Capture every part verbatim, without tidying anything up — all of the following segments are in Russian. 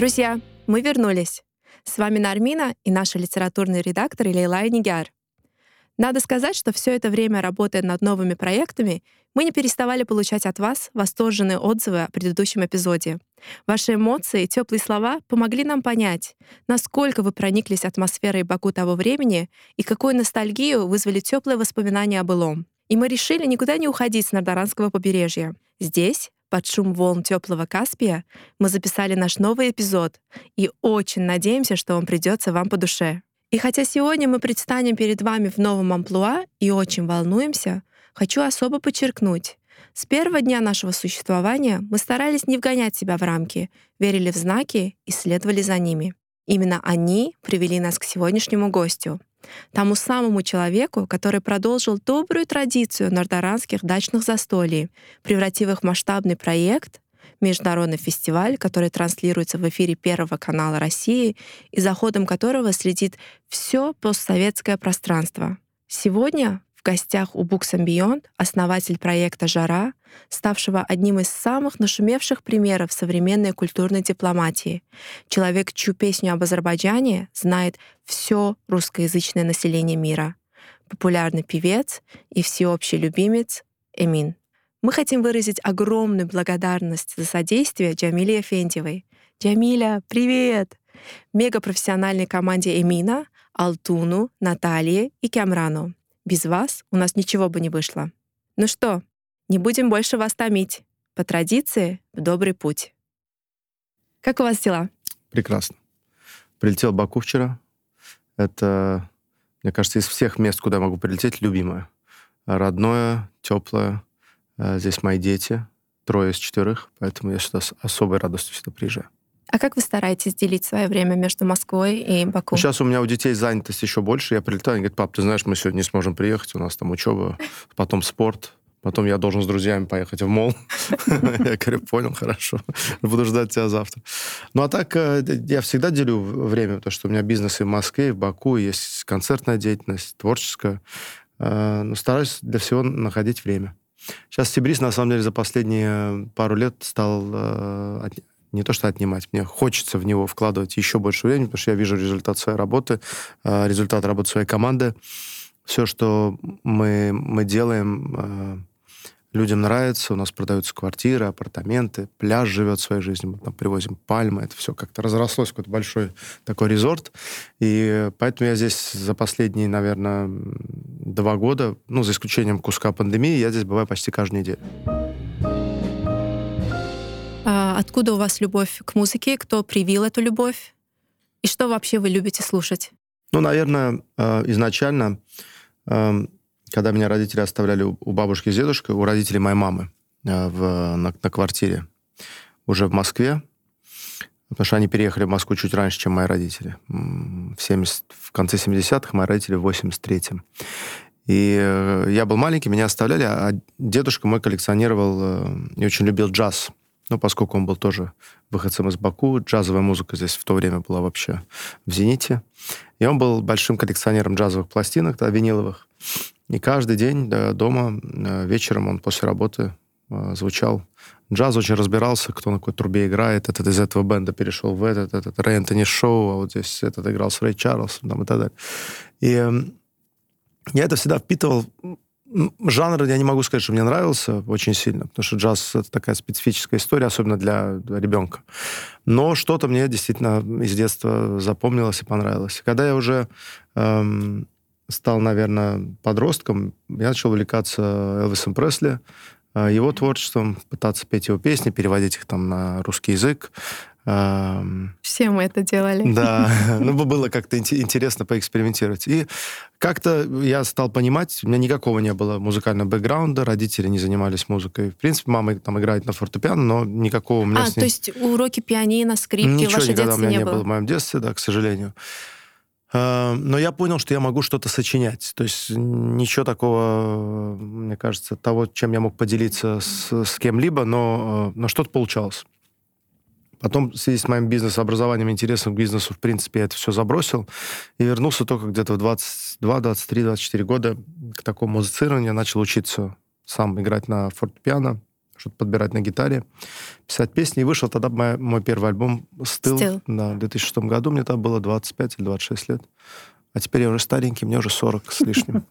Друзья, мы вернулись. С вами Нармина и наша литературный редактор Лейла Нигяр. Надо сказать, что все это время, работая над новыми проектами, мы не переставали получать от вас восторженные отзывы о предыдущем эпизоде. Ваши эмоции и теплые слова помогли нам понять, насколько вы прониклись атмосферой Баку того времени и какую ностальгию вызвали теплые воспоминания о былом. И мы решили никуда не уходить с Нардаранского побережья. Здесь, под шум волн теплого Каспия, мы записали наш новый эпизод и очень надеемся, что он придется вам по душе. И хотя сегодня мы предстанем перед вами в новом амплуа и очень волнуемся, хочу особо подчеркнуть. С первого дня нашего существования мы старались не вгонять себя в рамки, верили в знаки и следовали за ними. Именно они привели нас к сегодняшнему гостю, тому самому человеку, который продолжил добрую традицию нардаранских дачных застолий, превратив их в масштабный проект, международный фестиваль, который транслируется в эфире Первого канала России и за ходом которого следит все постсоветское пространство. Сегодня в гостях у Books энд Beyond основатель проекта «Жара», ставшего одним из самых нашумевших примеров современной культурной дипломатии. Человек, чью песню об Азербайджане знает все русскоязычное население мира. Популярный певец и всеобщий любимец Эмин. Мы хотим выразить огромную благодарность за содействие Джамиле Фентьевой. Джамиля, привет! Мегапрофессиональной команде Эмина, Алтуну, Наталье и Кемрану. Без вас у нас ничего бы не вышло. Ну что, не будем больше вас томить. По традиции, в добрый путь. Как у вас дела? Прекрасно. Прилетел в Баку вчера. Это, мне кажется, из всех мест, куда могу прилететь, любимое. Родное, теплое. Здесь мои дети, трое из четверых, поэтому я сюда с особой радостью сюда приезжаю. А как вы стараетесь делить свое время между Москвой и Баку? Сейчас у меня у детей занятость еще больше. Я прилетаю, они говорят: пап, ты знаешь, мы сегодня не сможем приехать, у нас там учеба, потом спорт, потом я должен с друзьями поехать в молл. Я говорю: понял, хорошо, буду ждать тебя завтра. Ну а так я всегда делю время, потому что у меня бизнес и в Москве, и в Баку, есть концертная деятельность, творческая. Но стараюсь для всего находить время. Сейчас Сибриз, на самом деле, за последние пару лет стал э, от, не то что отнимать, мне хочется в него вкладывать еще больше времени, потому что я вижу результат своей работы, э, результат работы своей команды. Все, что мы, мы делаем, э, людям нравится, у нас продаются квартиры, апартаменты, пляж живет своей жизнью, мы там привозим пальмы, это все как-то разрослось, какой-то большой такой резорт. И поэтому я здесь за последние, наверное, два года, ну, за исключением куска пандемии, я здесь бываю почти каждую неделю. А откуда у вас любовь к музыке? Кто привил эту любовь? И что вообще вы любите слушать? Ну, наверное, изначально, когда меня родители оставляли у бабушки с дедушкой, у родителей моей мамы в, на, на квартире уже в Москве, потому что они переехали в Москву чуть раньше, чем мои родители. В, семидесятых, в конце семидесятых, мои родители в восемьдесят третьем. И я был маленький, меня оставляли, а дедушка мой коллекционировал и очень любил джаз. Ну, поскольку он был тоже выходцем из Баку, джазовая музыка здесь в то время была вообще в зените. И он был большим коллекционером джазовых пластинок, да, виниловых. И каждый день да, дома, вечером он после работы звучал джаз, очень разбирался, кто на какой трубе играет, этот из этого бенда перешел в этот, этот Рэй Энтони Шоу, а вот здесь этот играл с Рэй Чарльзом, там, и так далее. И я это всегда впитывал. Жанр, я не могу сказать, что мне нравился очень сильно, потому что джаз — это такая специфическая история, особенно для ребенка. Но что-то мне действительно из детства запомнилось и понравилось. Когда я уже эм, стал, наверное, подростком, я начал увлекаться Элвисом Пресли, его творчеством, пытаться петь его песни, переводить их там на русский язык. Все мы это делали. Да, ну было как-то интересно поэкспериментировать. И как-то я стал понимать, у меня никакого не было музыкального бэкграунда, родители не занимались музыкой. В принципе, мама там играет на фортепиано, но никакого у меня... А, с ней... то есть уроки пианино, скрипки в вашем детстве не было? Ничего никогда у меня не было в моем детстве, да, к сожалению. Но я понял, что я могу что-то сочинять. То есть ничего такого, мне кажется, того, чем я мог поделиться с, с кем-либо, но, но что-то получалось. Потом в связи с моим бизнес-образованием, интересом к бизнесу, в принципе, я это все забросил. И вернулся только где-то в двадцать два, двадцать три, двадцать четыре года к такому музицированию. Я начал учиться сам играть на фортепиано, что-то подбирать на гитаре, писать песни. И вышел тогда мой, мой первый альбом «Стыл». Да, в две тысячи шестом году мне там было двадцать пять или двадцать шесть лет. А теперь я уже старенький, мне уже сорок с лишним.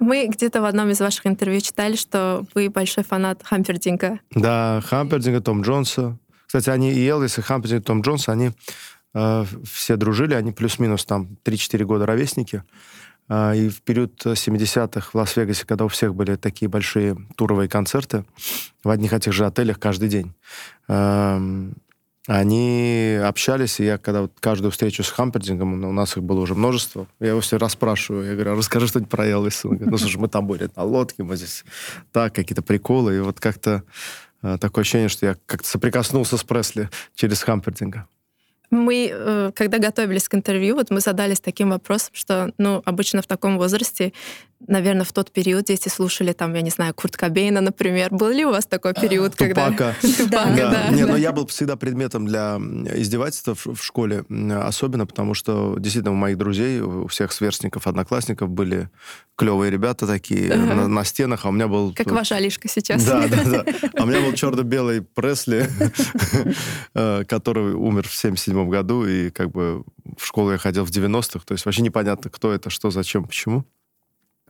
Мы где-то в одном из ваших интервью читали, что вы большой фанат Хампердинка. Да, Хампердинка, Том Джонса. Кстати, они и Элвис, и Хампердинк, и Том Джонс, они э, все дружили, они плюс-минус там три-четыре года ровесники. Э, и в период семидесятых в Лас-Вегасе, когда у всех были такие большие туровые концерты, в одних и тех же отелях каждый день, э, они общались, и я когда вот каждую встречу с Хампердингом, у нас их было уже множество, я его все расспрашиваю, я говорю, расскажи что-нибудь про Элвиса. Он говорит, ну слушай, мы там были на лодке, мы здесь так, какие-то приколы, и вот как-то э, такое ощущение, что я как-то соприкоснулся с Пресли через Хампердинга. Мы, когда готовились к интервью, вот мы задались таким вопросом, что, ну, обычно в таком возрасте, наверное, в тот период дети слушали, там, я не знаю, Курт Кобейна, например. Был ли у вас такой период, когда... Тупака. Тупака, да. Не, но я был всегда предметом для издевательства в школе, особенно потому что, действительно, у моих друзей, у всех сверстников, одноклассников были клевые ребята такие на стенах, а у меня был... Как ваша Алишка сейчас. Да, да, да. А у меня был черно-белый Пресли, который умер в семьдесят седьмом году, и как бы в школу я ходил в девяностых, то есть вообще непонятно, кто это, что, зачем, почему.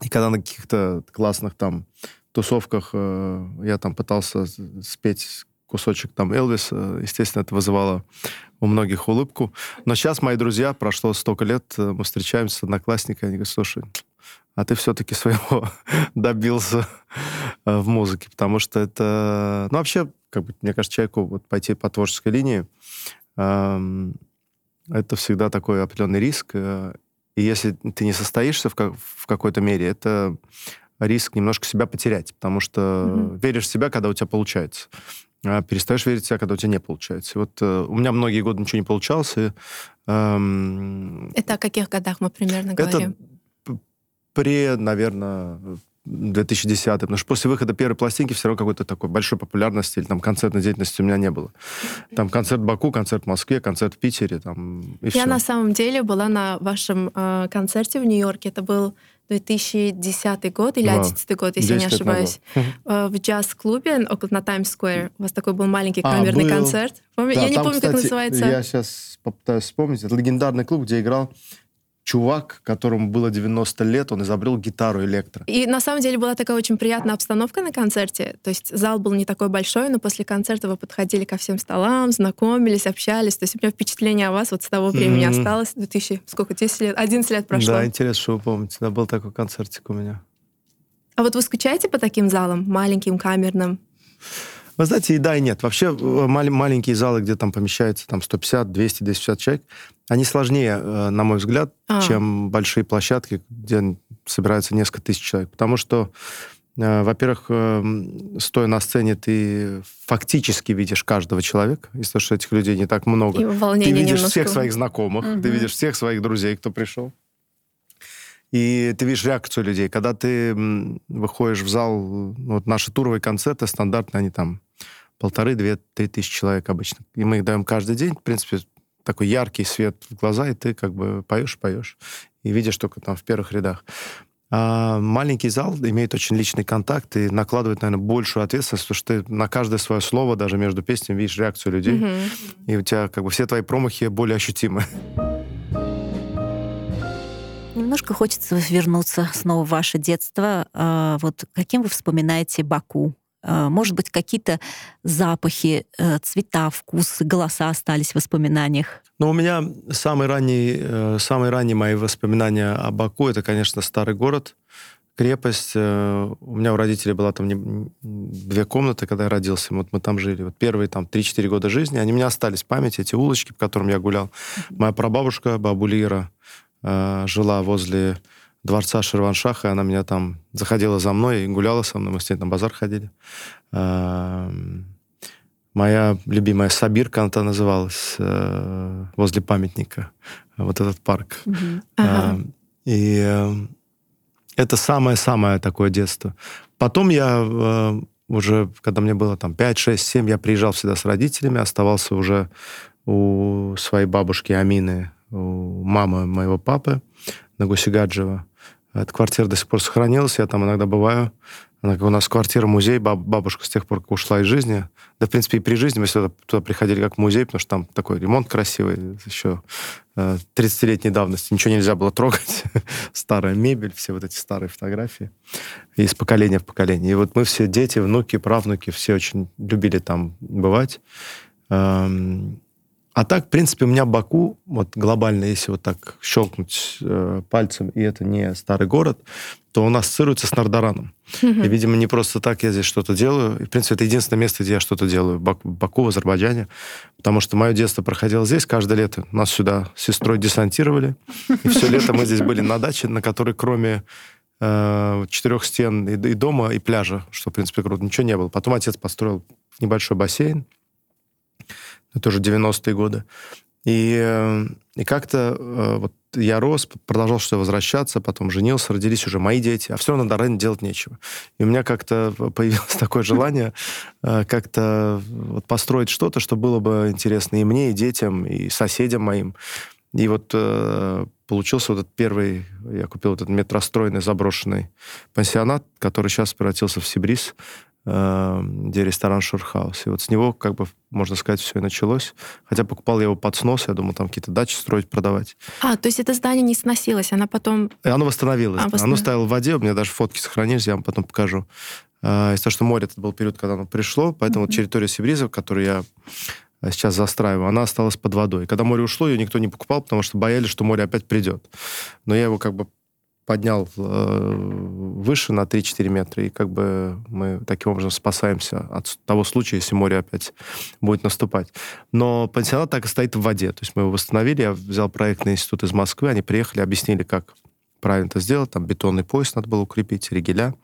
И когда на каких-то классных там тусовках э, я там пытался спеть кусочек там Элвиса, естественно, это вызывало у многих улыбку. Но сейчас мои друзья, прошло столько лет, мы встречаемся с одноклассниками, они говорят, слушай, а ты все-таки своего добился в музыке, потому что это... Ну, вообще, как бы, мне кажется, человеку вот пойти по творческой линии, это всегда такой определенный риск. И если ты не состоишься в, как- в какой-то мере, это риск немножко себя потерять, потому что mm-hmm. веришь в себя, когда у тебя получается, а перестаешь верить в себя, когда у тебя не получается. И вот э, у меня многие годы ничего не получалось. И, эм, это о каких годах мы примерно говорим? Это при, наверное... две тысячи десятом, потому что после выхода первой пластинки все равно какой-то такой большой популярности или там концертной деятельности у меня не было. Там концерт в Баку, концерт в Москве, концерт в Питере, там и Я все. На самом деле была на вашем э, концерте в Нью-Йорке, это был две тысячи десятый год или две тысячи одиннадцатый год, если я не ошибаюсь, э, в джаз-клубе на Times Square. У вас такой был маленький камерный а, был... концерт. Помни... Да, я там, не помню, кстати, как называется. Я сейчас попытаюсь вспомнить. Это легендарный клуб, где играл чувак, которому было девяносто лет, он изобрел гитару электро. И на самом деле была такая очень приятная обстановка на концерте. То есть зал был не такой большой, но после концерта вы подходили ко всем столам, знакомились, общались. То есть у меня впечатление о вас вот с того времени mm-hmm. осталось. две тысячи, сколько, десять лет? одиннадцать лет прошло. Да, интересно, что вы помните. Да, был такой концертик у меня. А вот вы скучаете по таким залам? Маленьким, камерным? Вы знаете, и да, и нет. Вообще мал- маленькие залы, где там помещается там, сто пятьдесят, двести, двести пятьдесят человек, они сложнее, на мой взгляд, а. чем большие площадки, где собираются несколько тысяч человек. Потому что, во-первых, стоя на сцене, ты фактически видишь каждого человека, из-за того, что этих людей не так много. И волнение немножко. Ты видишь всех своих знакомых, угу. ты видишь всех своих друзей, кто пришел. И ты видишь реакцию людей. Когда ты выходишь в зал, вот наши туровые концерты стандартные, они там полторы, две, три тысячи человек обычно. И мы их даем каждый день. В принципе, такой яркий свет в глаза, и ты как бы поешь, поешь. И видишь только там в первых рядах. А маленький зал имеет очень личный контакт и накладывает, наверное, большую ответственность, потому что ты на каждое свое слово, даже между песнями, видишь реакцию людей. Mm-hmm. И у тебя как бы все твои промахи более ощутимы. Немножко хочется вернуться снова в ваше детство. Вот каким вы вспоминаете Баку? Может быть, какие-то запахи, цвета, вкусы, голоса остались в воспоминаниях? Ну, у меня самые ранние, самые ранние мои воспоминания о Баку — это, конечно, старый город, крепость. У меня у родителей была там две комнаты, когда я родился. Вот мы там жили. Вот первые там три-четыре года жизни, они у меня остались в памяти, эти улочки, по которым я гулял. Моя прабабушка, бабуля Ира, жила возле дворца Ширваншаха, и она меня там заходила за мной и гуляла со мной, мы с ней там базар ходили. Моя любимая Сабирка, она там называлась, возле памятника, вот этот парк. Mm-hmm. Uh-huh. И это самое-самое такое детство. Потом я уже, когда мне было там пять, шесть, семь, я приезжал всегда с родителями, оставался уже у своей бабушки Амины, у мамы моего папы на Гуси-Гаджево. Эта квартира до сих пор сохранилась, я там иногда бываю. Она, у нас квартира-музей, баб, бабушка с тех пор ушла из жизни. Да, в принципе, и при жизни мы сюда туда приходили как музей, потому что там такой ремонт красивый, еще тридцатилетней давности. Ничего нельзя было трогать. Старая мебель, все вот эти старые фотографии. Из поколения в поколение. И вот мы все, дети, внуки, правнуки, все очень любили там бывать. А так, в принципе, у меня Баку, вот глобально, если вот так щелкнуть э, пальцем, и это не старый город, то он ассоциируется с Нардараном. Mm-hmm. И, видимо, не просто так я здесь что-то делаю. И, в принципе, это единственное место, где я что-то делаю. Баку, Баку, в Азербайджане. Потому что мое детство проходило здесь. Каждое лето нас сюда с сестрой десантировали. И все лето мы здесь были на даче, на которой кроме э, четырех стен и, и дома, и пляжа, что, в принципе, круто, ничего не было. Потом отец построил небольшой бассейн. Это уже девяностые годы. И, и как-то вот я рос, продолжал что-то возвращаться, потом женился, родились уже мои дети, а все равно на Нардаране делать нечего. И у меня как-то появилось такое желание как-то вот построить что-то, что было бы интересно и мне, и детям, и соседям моим. И вот э, получился вот этот первый, я купил этот метростроенный заброшенный пансионат, который сейчас превратился в Сибриз, где ресторан Шурхаус. И вот с него, как бы, можно сказать, все и началось. Хотя покупал я его под снос, я думал, там какие-то дачи строить, продавать. А, то есть это здание не сносилось, оно потом... И оно восстановилось. А, восстанов... Оно стояло в воде, у меня даже фотки сохранились, я вам потом покажу. Из-за того, что море, это был период, когда оно пришло, поэтому mm-hmm. территория Сибриза, которую я сейчас застраиваю, она осталась под водой. Когда море ушло, ее никто не покупал, потому что боялись, что море опять придет. Но я его как бы поднял э, выше на три-четыре метра, и как бы мы таким образом спасаемся от того случая, если море опять будет наступать. Но пансионат так и стоит в воде. То есть мы его восстановили, я взял проектный институт из Москвы, они приехали, объяснили, как правильно это сделать. Там бетонный пояс надо было укрепить, ригеля.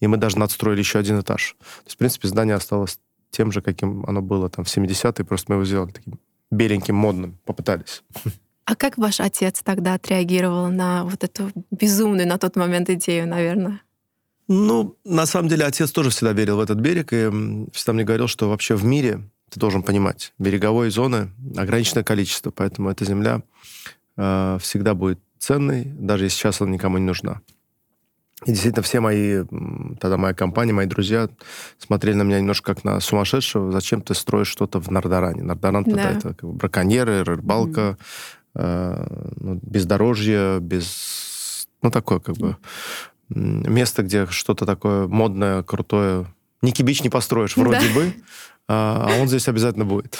И мы даже надстроили еще один этаж. То есть, в принципе, здание осталось тем же, каким оно было там в семидесятые, просто мы его сделали таким беленьким, модным, попытались. А как ваш отец тогда отреагировал на вот эту безумную на тот момент идею, наверное? Ну, на самом деле, отец тоже всегда верил в этот берег, и всегда мне говорил, что вообще в мире, ты должен понимать, береговой зоны ограниченное количество, поэтому эта земля э, всегда будет ценной, даже если сейчас она никому не нужна. И действительно, все мои, тогда моя компания, мои друзья смотрели на меня немножко как на сумасшедшего. Зачем ты строишь что-то в Нардаране? Нардаран тогда да. это как бы браконьеры, рыбалка, mm-hmm. бездорожье, без... Ну, такое как бы место, где что-то такое модное, крутое. Ни кибич не построишь, вроде да. бы, а он здесь обязательно будет.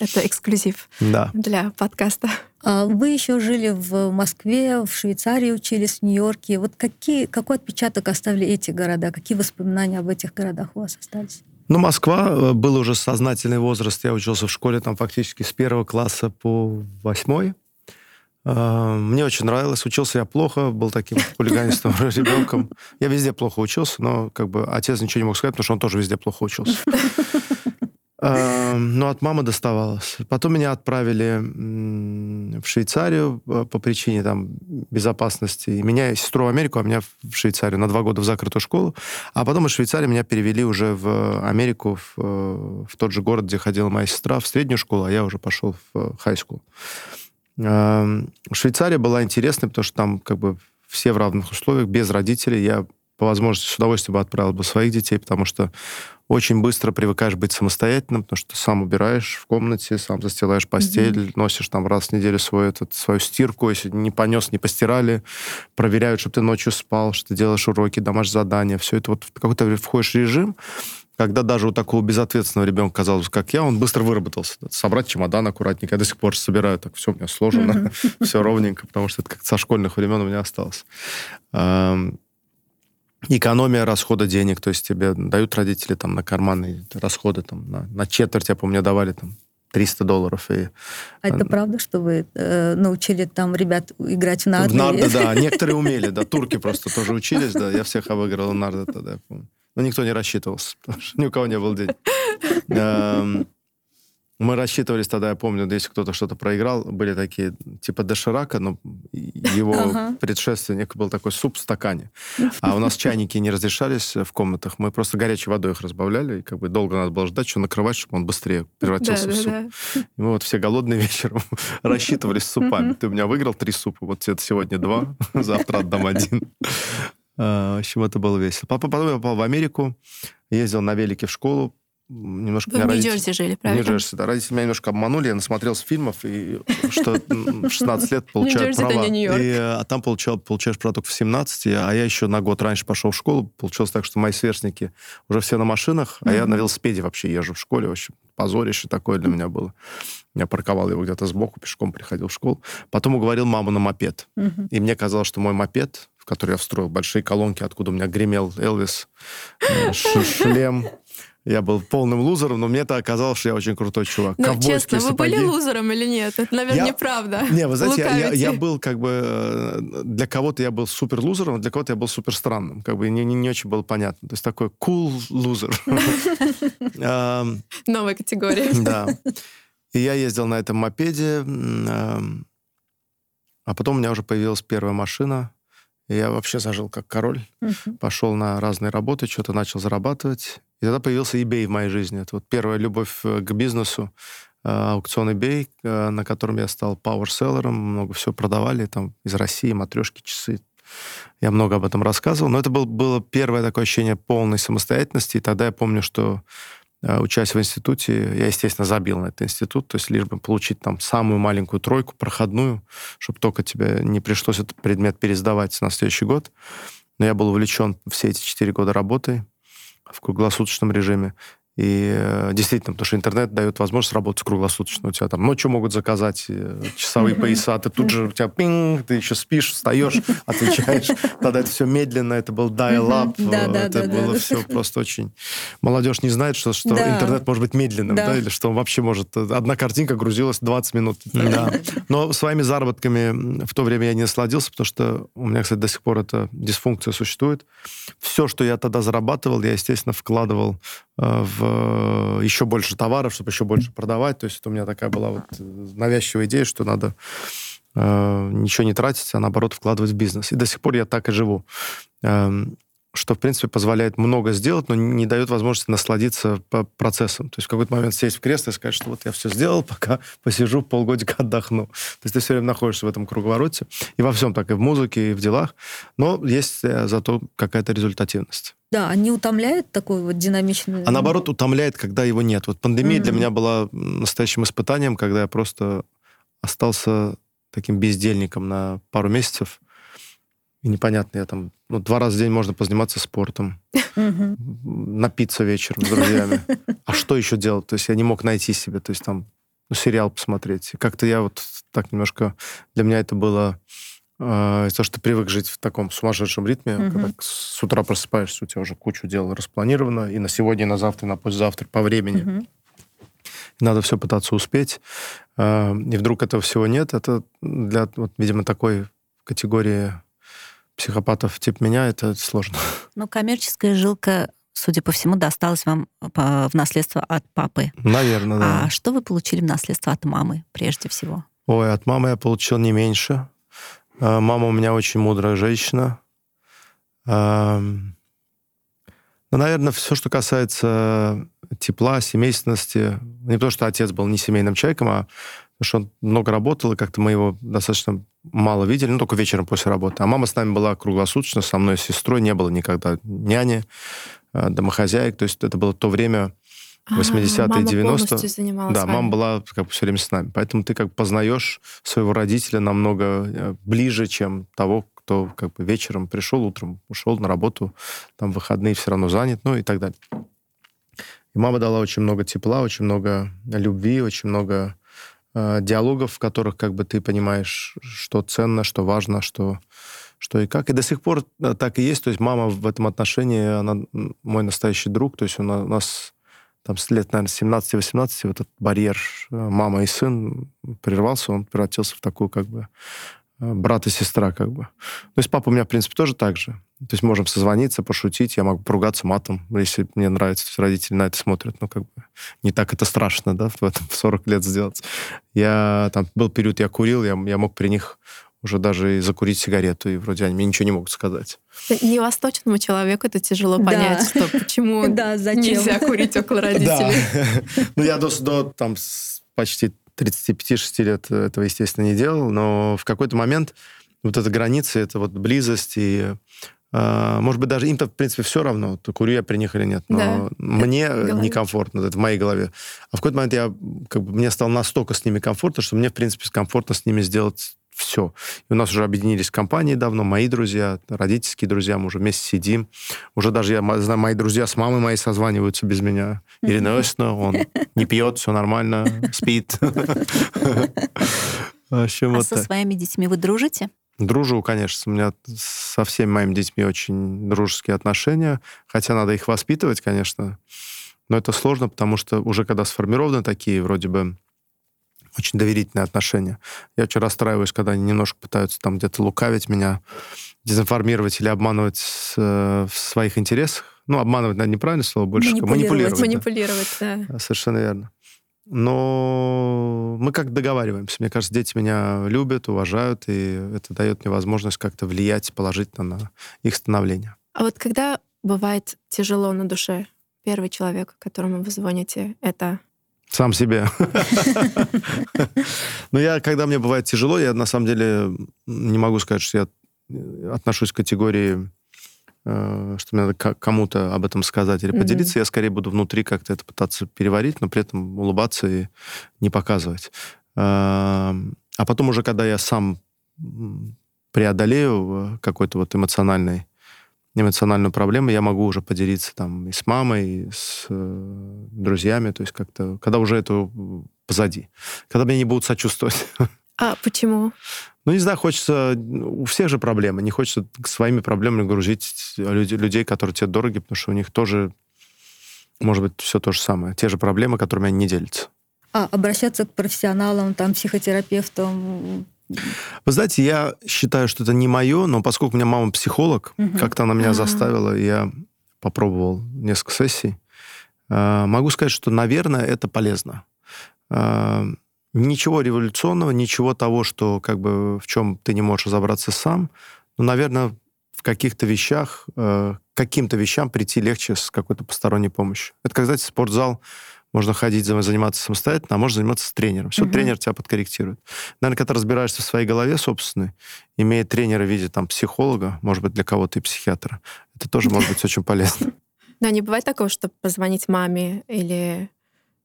Это эксклюзив да. для подкаста. Вы еще жили в Москве, в Швейцарии учились, в Нью-Йорке. Вот какие, какой отпечаток оставили эти города? Какие воспоминания об этих городах у вас остались? Ну, Москва, был уже сознательный возраст. Я учился в школе там фактически с первого класса по восьмой. Мне очень нравилось. Учился я плохо, был таким хулиганистым ребенком. Я везде плохо учился, но как бы отец ничего не мог сказать, потому что он тоже везде плохо учился. Но от мамы доставалось. Потом меня отправили в Швейцарию по причине там безопасности. И меня, сестру в Америку, а меня в Швейцарию на два года в закрытую школу. А потом из Швейцарии меня перевели уже в Америку, в, в тот же город, где ходила моя сестра, в среднюю школу, а я уже пошел в хай-скул. Швейцария была интересной, потому что там как бы все в равных условиях, без родителей. Я по возможности с удовольствием бы отправил бы своих детей, потому что очень быстро привыкаешь быть самостоятельным, потому что ты сам убираешь в комнате, сам застилаешь постель, mm-hmm. носишь там раз в неделю свою, этот, свою стирку, если не понес, не постирали, проверяют, чтобы ты ночью спал, что ты делаешь уроки, домашние задания, все это вот в какой-то время входишь в режим, когда даже у такого безответственного ребенка, казалось, как я, он быстро выработался. Собрать чемодан аккуратненько. Я до сих пор собираю, так все у меня сложено, mm-hmm. все ровненько, потому что это как со школьных времен у меня осталось. Экономия расхода денег, то есть тебе дают родители там на карманные расходы, там на, на четверть, я помню, давали там триста долларов. И... А это правда, что вы э, научили там ребят играть в нарды? В нарды, да, некоторые умели, да, турки просто тоже учились, да, я всех обыграл в нарды тогда, я помню. Но никто не рассчитывался, потому что ни у кого не было денег. Мы рассчитывались тогда, я помню, да, если кто-то что-то проиграл, были такие, типа доширака, но его ага. предшественник был такой суп в стакане. А у нас чайники не разрешались в комнатах, мы просто горячей водой их разбавляли, и как бы долго надо было ждать, что накрывать, чтобы он быстрее превратился да, в суп. Да, да. И мы вот все голодные вечером рассчитывались с супами. Ты у меня выиграл три супа, вот тебе сегодня два, завтра отдам один. В общем, это было весело. Потом я попал в Америку, ездил на велике в школу, немножко... Вы в Нью-Джерси родители... жили, правильно? В Нью-Джерси, да. Родители меня немножко обманули, я насмотрелся фильмов, и что в шестнадцать лет получают права. И, а там получал, получаешь права только в семнадцать, а я еще на год раньше пошел в школу. Получилось так, что мои сверстники уже все на машинах, а mm-hmm. я на велосипеде вообще езжу в школе. В общем, позорище такое для меня было. Я парковал его где-то сбоку, пешком приходил в школу. Потом уговорил маму на мопед. Mm-hmm. И мне казалось, что мой мопед, в который я встроил большие колонки, откуда у меня гремел Элвис, шлем... Я был полным лузером, но мне это оказалось, что я очень крутой чувак. Ну, честно, вы сапоги. Были лузером или нет? Это, наверное, я... неправда. Не, вы знаете, я, я, я был как бы... Для кого-то я был супер лузером, а для кого-то я был супер странным. Как бы не, не, не очень было понятно. То есть такой cool лузер. Новая категория. Да. И я ездил на этом мопеде, а потом у меня уже появилась первая машина. Я вообще зажил как король. Uh-huh. Пошел на разные работы, что-то начал зарабатывать. И тогда появился eBay в моей жизни. Это вот первая любовь к бизнесу. Аукцион eBay, на котором я стал пауэрселлером. Много всего продавали. Там из России матрешки, часы. Я много об этом рассказывал. Но это был, было первое такое ощущение полной самостоятельности. И тогда я помню, что, учась в институте, я, естественно, забил на этот институт, то есть лишь бы получить там самую маленькую тройку, проходную, чтобы только тебе не пришлось этот предмет пересдавать на следующий год. Но я был увлечен все эти четыре года работой в круглосуточном режиме. И действительно, потому что интернет дает возможность работать круглосуточно. У тебя там ночью могут заказать часовые пояса, ты тут же, у тебя пинг, ты еще спишь, встаешь, отвечаешь. Тогда это все медленно, это был dial-up, это было все просто очень... Молодежь не знает, что интернет может быть медленным, да, или что он вообще может... Одна картинка грузилась двадцать минут. Но своими заработками в то время я не насладился, потому что у меня, кстати, до сих пор эта дисфункция существует. Все, что я тогда зарабатывал, я, естественно, вкладывал в еще больше товаров, чтобы еще больше продавать. То есть это у меня такая была вот навязчивая идея, что надо э, ничего не тратить, а наоборот вкладывать в бизнес. И до сих пор я так и живу. Э, что, в принципе, позволяет много сделать, но не дает возможности насладиться процессом. То есть в какой-то момент сесть в кресло и сказать, что вот я все сделал, пока посижу, полгодика отдохну. То есть ты все время находишься в этом круговороте. И во всем так, и в музыке, и в делах. Но есть зато какая-то результативность. Да, не утомляет такой вот динамичный... А наоборот, утомляет, когда его нет. Вот пандемия mm-hmm. для меня была настоящим испытанием, когда я просто остался таким бездельником на пару месяцев. И непонятно, я там... Ну, два раза в день можно позаниматься спортом, напиться вечером с друзьями. А что еще делать? То есть я не мог найти себе, то есть там ну, сериал посмотреть. И как-то я вот так немножко... Для меня это было... Из-за того, что ты привык жить в таком сумасшедшем ритме, mm-hmm. когда с утра просыпаешься, у тебя уже кучу дел распланировано, и на сегодня, и на завтра, и на послезавтра по времени. Mm-hmm. Надо все пытаться успеть. И вдруг этого всего нет. Это для, вот, видимо, такой категории психопатов типа меня это сложно. Но коммерческая жилка, судя по всему, досталась вам в наследство от папы. Наверное, да. А что вы получили в наследство от мамы прежде всего? Ой, от мамы я получил не меньше. Мама у меня очень мудрая женщина. Но, наверное, все, что касается тепла, семейственности, не потому что отец был не семейным человеком, а потому что он много работал, и как-то мы его достаточно мало видели, ну, только вечером после работы. А мама с нами была круглосуточно, со мной и с сестрой, не было никогда няни, домохозяек. То есть это было то время... восьмидесятые, а, мама девяностые. Полностью занималась. Да, мама была как бы все время с нами. Поэтому ты как бы познаешь своего родителя намного ближе, чем того, кто как бы вечером пришел, утром ушел на работу, там выходные все равно занят, ну и так далее. И мама дала очень много тепла, очень много любви, очень много э, диалогов, в которых как бы ты понимаешь, что ценно, что важно, что... что и как. И до сих пор так и есть. То есть мама в этом отношении, она мой настоящий друг, то есть у нас... Там с лет, наверное, семнадцати-восемнадцати вот этот барьер мама и сын прервался, он превратился в такую как бы брат и сестра, как бы. То есть папа у меня, в принципе, тоже так же. То есть можем созвониться, пошутить, я могу поругаться матом, если мне нравится, то есть родители на это смотрят, ну, как бы, не так это страшно, да, в этом в сорок лет сделать. Я, там, был период, я курил, я, я мог при них уже даже и закурить сигарету, и вроде они мне ничего не могут сказать. Невосточному человеку это тяжело понять, что почему нельзя курить около родителей. Ну, я до, там, почти тридцати пяти шести лет этого, естественно, не делал, но в какой-то момент вот эта граница, это вот близость, и, э, может быть, даже им-то, в принципе, все равно, то курю я при них или нет, но да, мне некомфортно, это в моей голове. А в какой-то момент я, как бы, мне стало настолько с ними комфортно, что мне, в принципе, комфортно с ними сделать все. И у нас уже объединились компании давно, мои друзья, родительские друзья, мы уже вместе сидим. Уже даже, я знаю, мои друзья с мамой моей созваниваются без меня. Иринесна, он не пьет, все нормально, спит. А со своими детьми вы дружите? Дружу, конечно. У меня со всеми моими детьми очень дружеские отношения, хотя надо их воспитывать, конечно. Но это сложно, потому что уже когда сформированы такие, вроде бы, очень доверительные отношения. Я очень расстраиваюсь, когда они немножко пытаются там где-то лукавить меня, дезинформировать или обманывать э, в своих интересах. Ну, обманывать, наверное, неправильное слово, больше манипулировать. Манипулировать, да. манипулировать да. да. Совершенно верно. Но мы как-то договариваемся. Мне кажется, дети меня любят, уважают, и это дает мне возможность как-то влиять положительно на их становление. А вот когда бывает тяжело на душе, первый человек, которому вы звоните, это... Сам себе. Но я, когда мне бывает тяжело, я на самом деле не могу сказать, что я отношусь к категории, э, что мне надо кому-то об этом сказать или поделиться. Mm-hmm. Я скорее буду внутри как-то это пытаться переварить, но при этом улыбаться и не показывать. А, а потом уже, когда я сам преодолею какой-то вот эмоциональный эмоциональную проблему, я могу уже поделиться там и с мамой, и с э, друзьями, то есть как-то, когда уже это позади, когда меня не будут сочувствовать. А почему? Ну, не знаю, хочется... У всех же проблемы, не хочется своими проблемами грузить люди, людей, которые тебе дороги, потому что у них тоже, может быть, все то же самое, те же проблемы, которыми они не делятся. А обращаться к профессионалам, там, психотерапевтам... Вы знаете, я считаю, что это не мое, но поскольку у меня мама психолог, uh-huh. как-то она меня uh-huh. заставила, я попробовал несколько сессий. Э, могу сказать, что, наверное, это полезно. Э, ничего революционного, ничего того, что, как бы, в чем ты не можешь разобраться сам, но, наверное, в каких-то вещах, э, каким-то вещам прийти легче с какой-то посторонней помощью. Это, как, знаете, спортзал. Можно ходить, заниматься самостоятельно, а можно заниматься с тренером. Все, uh-huh. тренер тебя подкорректирует. Наверное, когда ты разбираешься в своей голове собственной, имея тренера в виде там, психолога, может быть, для кого-то и психиатра, это тоже может быть очень полезно. Да, не бывает такого, что позвонить маме или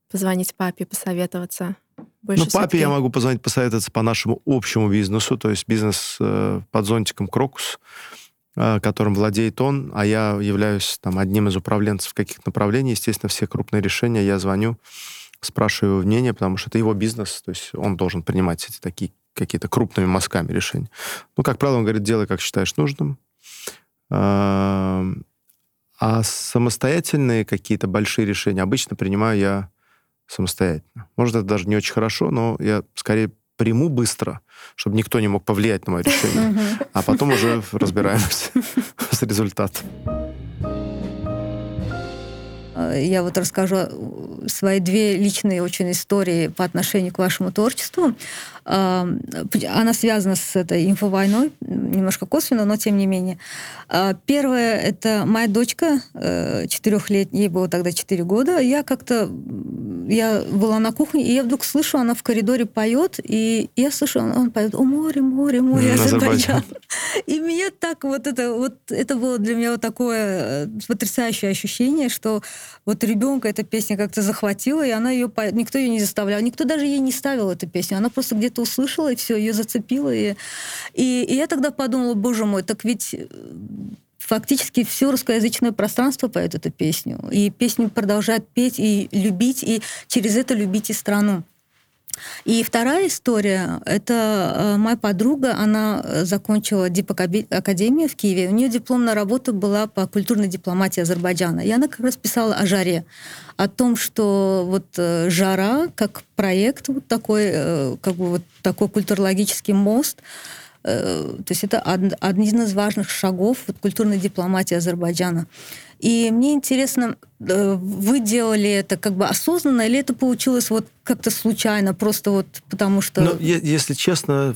позвонить папе, посоветоваться? Ну, папе я могу позвонить, посоветоваться по нашему общему бизнесу, то есть бизнес под зонтиком «Крокус», которым владеет он, а я являюсь там одним из управленцев каких-то направлений. Естественно, все крупные решения я звоню, спрашиваю его мнение, потому что это его бизнес, то есть он должен принимать эти такие какие-то крупными мазками решения. Ну, как правило, он говорит, делай, как считаешь нужным. А самостоятельные какие-то большие решения обычно принимаю я самостоятельно. Может, это даже не очень хорошо, но я скорее... приму быстро, чтобы никто не мог повлиять на мое решение. А потом уже разбираемся с результатом. Я вот расскажу свои две личные очень истории по отношению к вашему творчеству. Она связана с этой инфовойной, немножко косвенно, но тем не менее. Первое, это моя дочка, четырехлетняя, ей было тогда четыре года. Я как-то, я была на кухне, и я вдруг слышу, она в коридоре поет, и я слышу, она поет: «О, море, море, море, Азербайджан». И меня так вот это, вот это было для меня вот такое потрясающее ощущение, что вот ребенка эта песня как-то захватила, и она ее поет. Никто ее не заставлял, никто даже ей не ставил эту песню. Она просто где-то услышала, и все, ее зацепило. И, и, и я тогда подумала, боже мой, так ведь фактически все русскоязычное пространство поет эту песню. И песню продолжают петь и любить, и через это любить и страну. И вторая история, это моя подруга, она закончила Дипакадемию в Киеве, у нее дипломная работа была по культурной дипломатии Азербайджана, и она как раз писала о жаре, о том, что вот жара как проект, вот такой, как бы вот такой культурологический мост, То есть это один из важных шагов культурной дипломатии Азербайджана. И мне интересно, вы делали это как бы осознанно, или это получилось вот как-то случайно, просто вот потому что... Ну, е- если честно,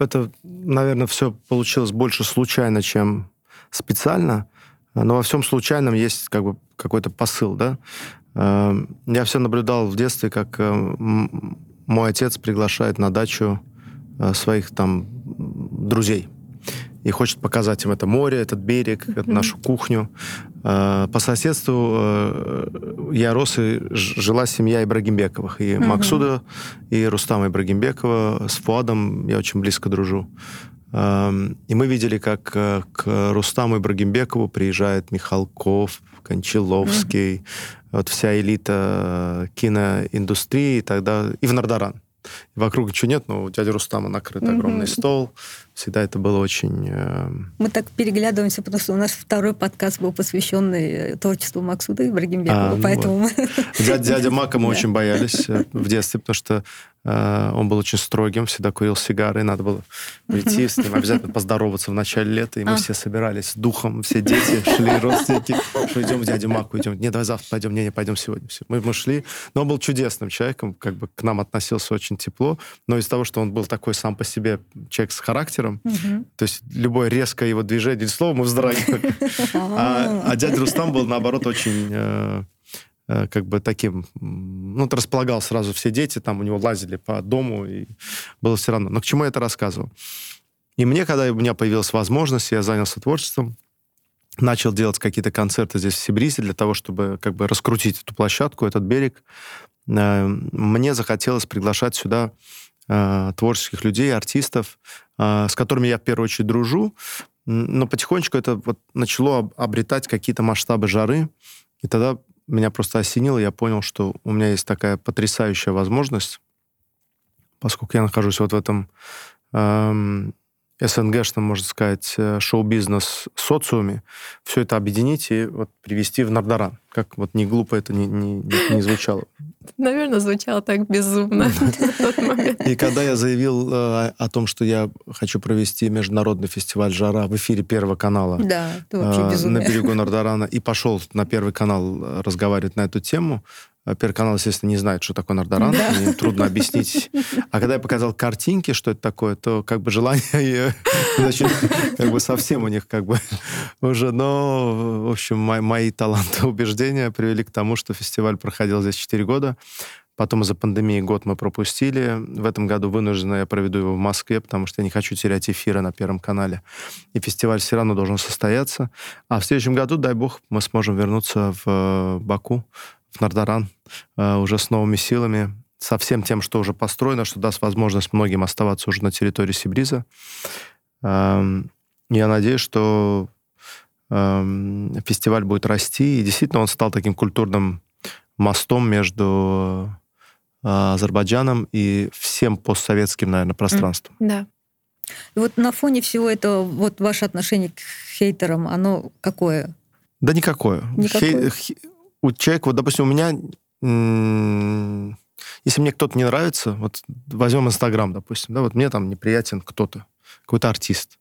это, наверное, все получилось больше случайно, чем специально, но во всем случайном есть как бы какой-то посыл, да? Я все наблюдал в детстве, как мой отец приглашает на дачу своих там друзей и хочет показать им это море, этот берег, mm-hmm. нашу кухню. По соседству я рос, и жила семья Ибрагимбековых. И mm-hmm. Максуда, и Рустама Ибрагимбекова. С Фуадом я очень близко дружу. И мы видели, как к Рустаму Ибрагимбекову приезжает Михалков, Кончаловский, mm-hmm. вот вся элита киноиндустрии, и тогда и в Нардаран. Вокруг ничего нет, но у дяди Рустама накрыт mm-hmm. огромный стол. Всегда это было очень... Э... Мы так переглядываемся, потому что у нас второй подкаст был посвященный творчеству Максуда и Ибрагимбекова, а, ну поэтому... Вот. Дядя, дядя Мака мы очень боялись в детстве, потому что э, он был очень строгим, всегда курил сигары, и надо было прийти с ним, обязательно поздороваться в начале лета, и мы а. все собирались духом, все дети шли, родственники, что идем к дяде Маку, идем, не, давай завтра пойдем, не, не, пойдем сегодня. Мы, мы шли, но он был чудесным человеком, как бы к нам относился очень тепло, но из-за того, что он был такой сам по себе человек с характером, Uh-huh. то есть любое резкое его движение или слово, мы вздрагиваем. а, а дядя Рустам был, наоборот, очень э, э, как бы таким... Ну, располагал сразу все дети, там у него лазили по дому, и было все равно. Но к чему я это рассказывал? И мне, когда у меня появилась возможность, я занялся творчеством, начал делать какие-то концерты здесь в Сибризе для того, чтобы как бы раскрутить эту площадку, этот берег. Э, мне захотелось приглашать сюда э, творческих людей, артистов, с которыми я в первую очередь дружу, но потихонечку это вот начало обретать какие-то масштабы жары, и тогда меня просто осенило, я понял, что у меня есть такая потрясающая возможность, поскольку я нахожусь вот в этом эм, СНГ-шном, можно сказать, шоу-бизнес-социуме, все это объединить и вот привести в Нардаран. Как вот не глупо это не, не, не звучало. Наверное, звучало так безумно в тот момент. И когда я заявил э, о том, что я хочу провести международный фестиваль «Жара» в эфире Первого канала да, э, на берегу Нардарана, и пошел на Первый канал разговаривать на эту тему, Первый канал, естественно, не знает, что такое Нардаран, да. Мне трудно объяснить. А когда я показал картинки, что это такое, то как бы желание значит, как бы совсем у них как бы уже... Но, в общем, мои, мои таланты, убеждения привели к тому, что фестиваль проходил здесь четыре года. Потом из-за пандемии год мы пропустили. В этом году вынужденно я проведу его в Москве, потому что я не хочу терять эфиры на Первом канале. И фестиваль все равно должен состояться. А в следующем году, дай бог, мы сможем вернуться в Баку, в Нардаран, уже с новыми силами, со всем тем, что уже построено, что даст возможность многим оставаться уже на территории Сибриза. Я надеюсь, что фестиваль будет расти, и действительно он стал таким культурным мостом между Азербайджаном и всем постсоветским, наверное, пространством. Да. И вот на фоне всего этого вот ваше отношение к хейтерам, оно какое? Да никакое. Никакое. Хей... У человека, вот, допустим, у меня, м- если мне кто-то не нравится, вот возьмем Инстаграм, допустим, да, вот мне там неприятен кто-то, какой-то артист.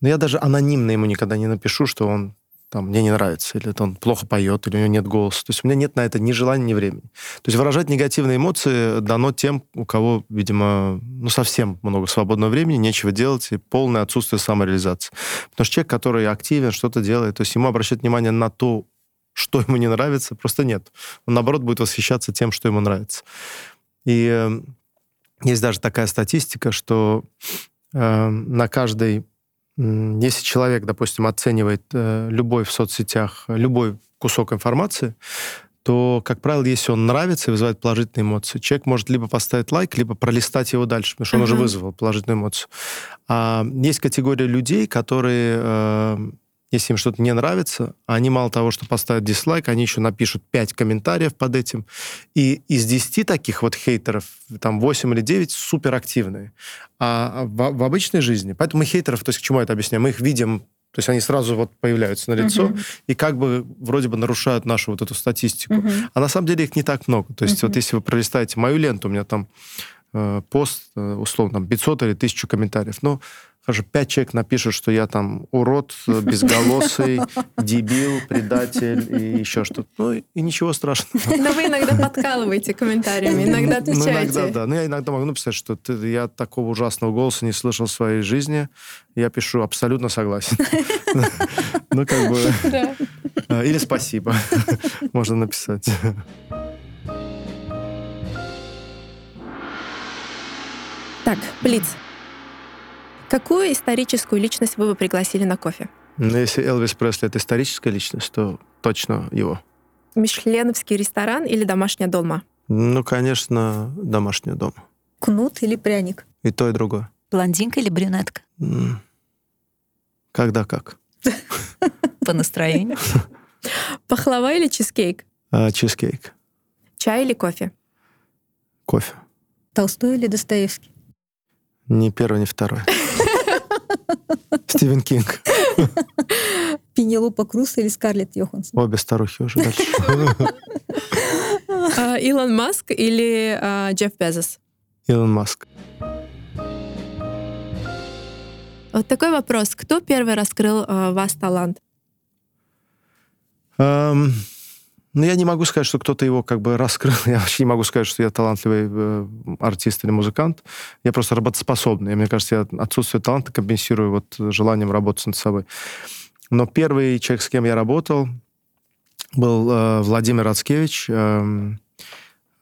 Но я даже анонимно ему никогда не напишу, что он там мне не нравится, или это он плохо поет, или у него нет голоса. То есть у меня нет на это ни желания, ни времени. То есть выражать негативные эмоции дано тем, у кого, видимо, ну, совсем много свободного времени, нечего делать, и полное отсутствие самореализации. Потому что человек, который активен, что-то делает, то есть ему обращать внимание на то, что ему не нравится, просто нет. Он, наоборот, будет восхищаться тем, что ему нравится. И есть даже такая статистика, что э, на каждой... Э, если человек, допустим, оценивает э, любой в соцсетях, любой кусок информации, то, как правило, если он нравится и вызывает положительные эмоции, человек может либо поставить лайк, либо пролистать его дальше, потому что uh-huh. он уже вызвал положительную эмоцию. А есть категория людей, которые... Э, Если им что-то не нравится, они мало того, что поставят дизлайк, они еще напишут пять комментариев под этим. И из десяти таких вот хейтеров, там восемь или девять суперактивные. А в, в обычной жизни... Поэтому мы хейтеров, то есть к чему я это объясняю? Мы их видим, то есть они сразу вот появляются на лицо uh-huh. и как бы вроде бы нарушают нашу вот эту статистику. Uh-huh. А на самом деле их не так много. То есть uh-huh. вот если вы пролистаете мою ленту, у меня там э, пост, э, условно, пятьсот или тысячу комментариев. Ну, даже пять человек напишут, что я там урод, безголосый, дебил, предатель и еще что-то. Ну, и ничего страшного. Но вы иногда подкалываете комментариями, иногда отвечаете. Ну, иногда, да. Ну, я иногда могу написать, что ты, я такого ужасного голоса не слышал в своей жизни. Я пишу абсолютно согласен. Ну, как бы... Или спасибо. Можно написать. Так, блиц. Какую историческую личность вы бы пригласили на кофе? Ну, если Элвис Пресли — это историческая личность, то точно его. Мишленовский ресторан или домашняя долма? Ну, конечно, домашняя долма. Кнут или пряник? И то, и другое. Блондинка или брюнетка? Когда как. По настроению. Пахлава или чизкейк? Чизкейк. Чай или кофе? Кофе. Толстой или Достоевский? Ни первый, ни второй. Стивен Кинг. Пенелопа Круз или Скарлетт Йоханссон? Обе старухи уже дальше. Илон Маск или Джефф Безос? Илон Маск. Вот такой вопрос. Кто первый раскрыл вас талант? Ну, я не могу сказать, что кто-то его как бы раскрыл. Я вообще не могу сказать, что я талантливый э, артист или музыкант. Я просто работоспособный. И, мне кажется, я отсутствие таланта компенсирую вот желанием работать над собой. Но первый человек, с кем я работал, был э, Владимир Рацкевич. Э,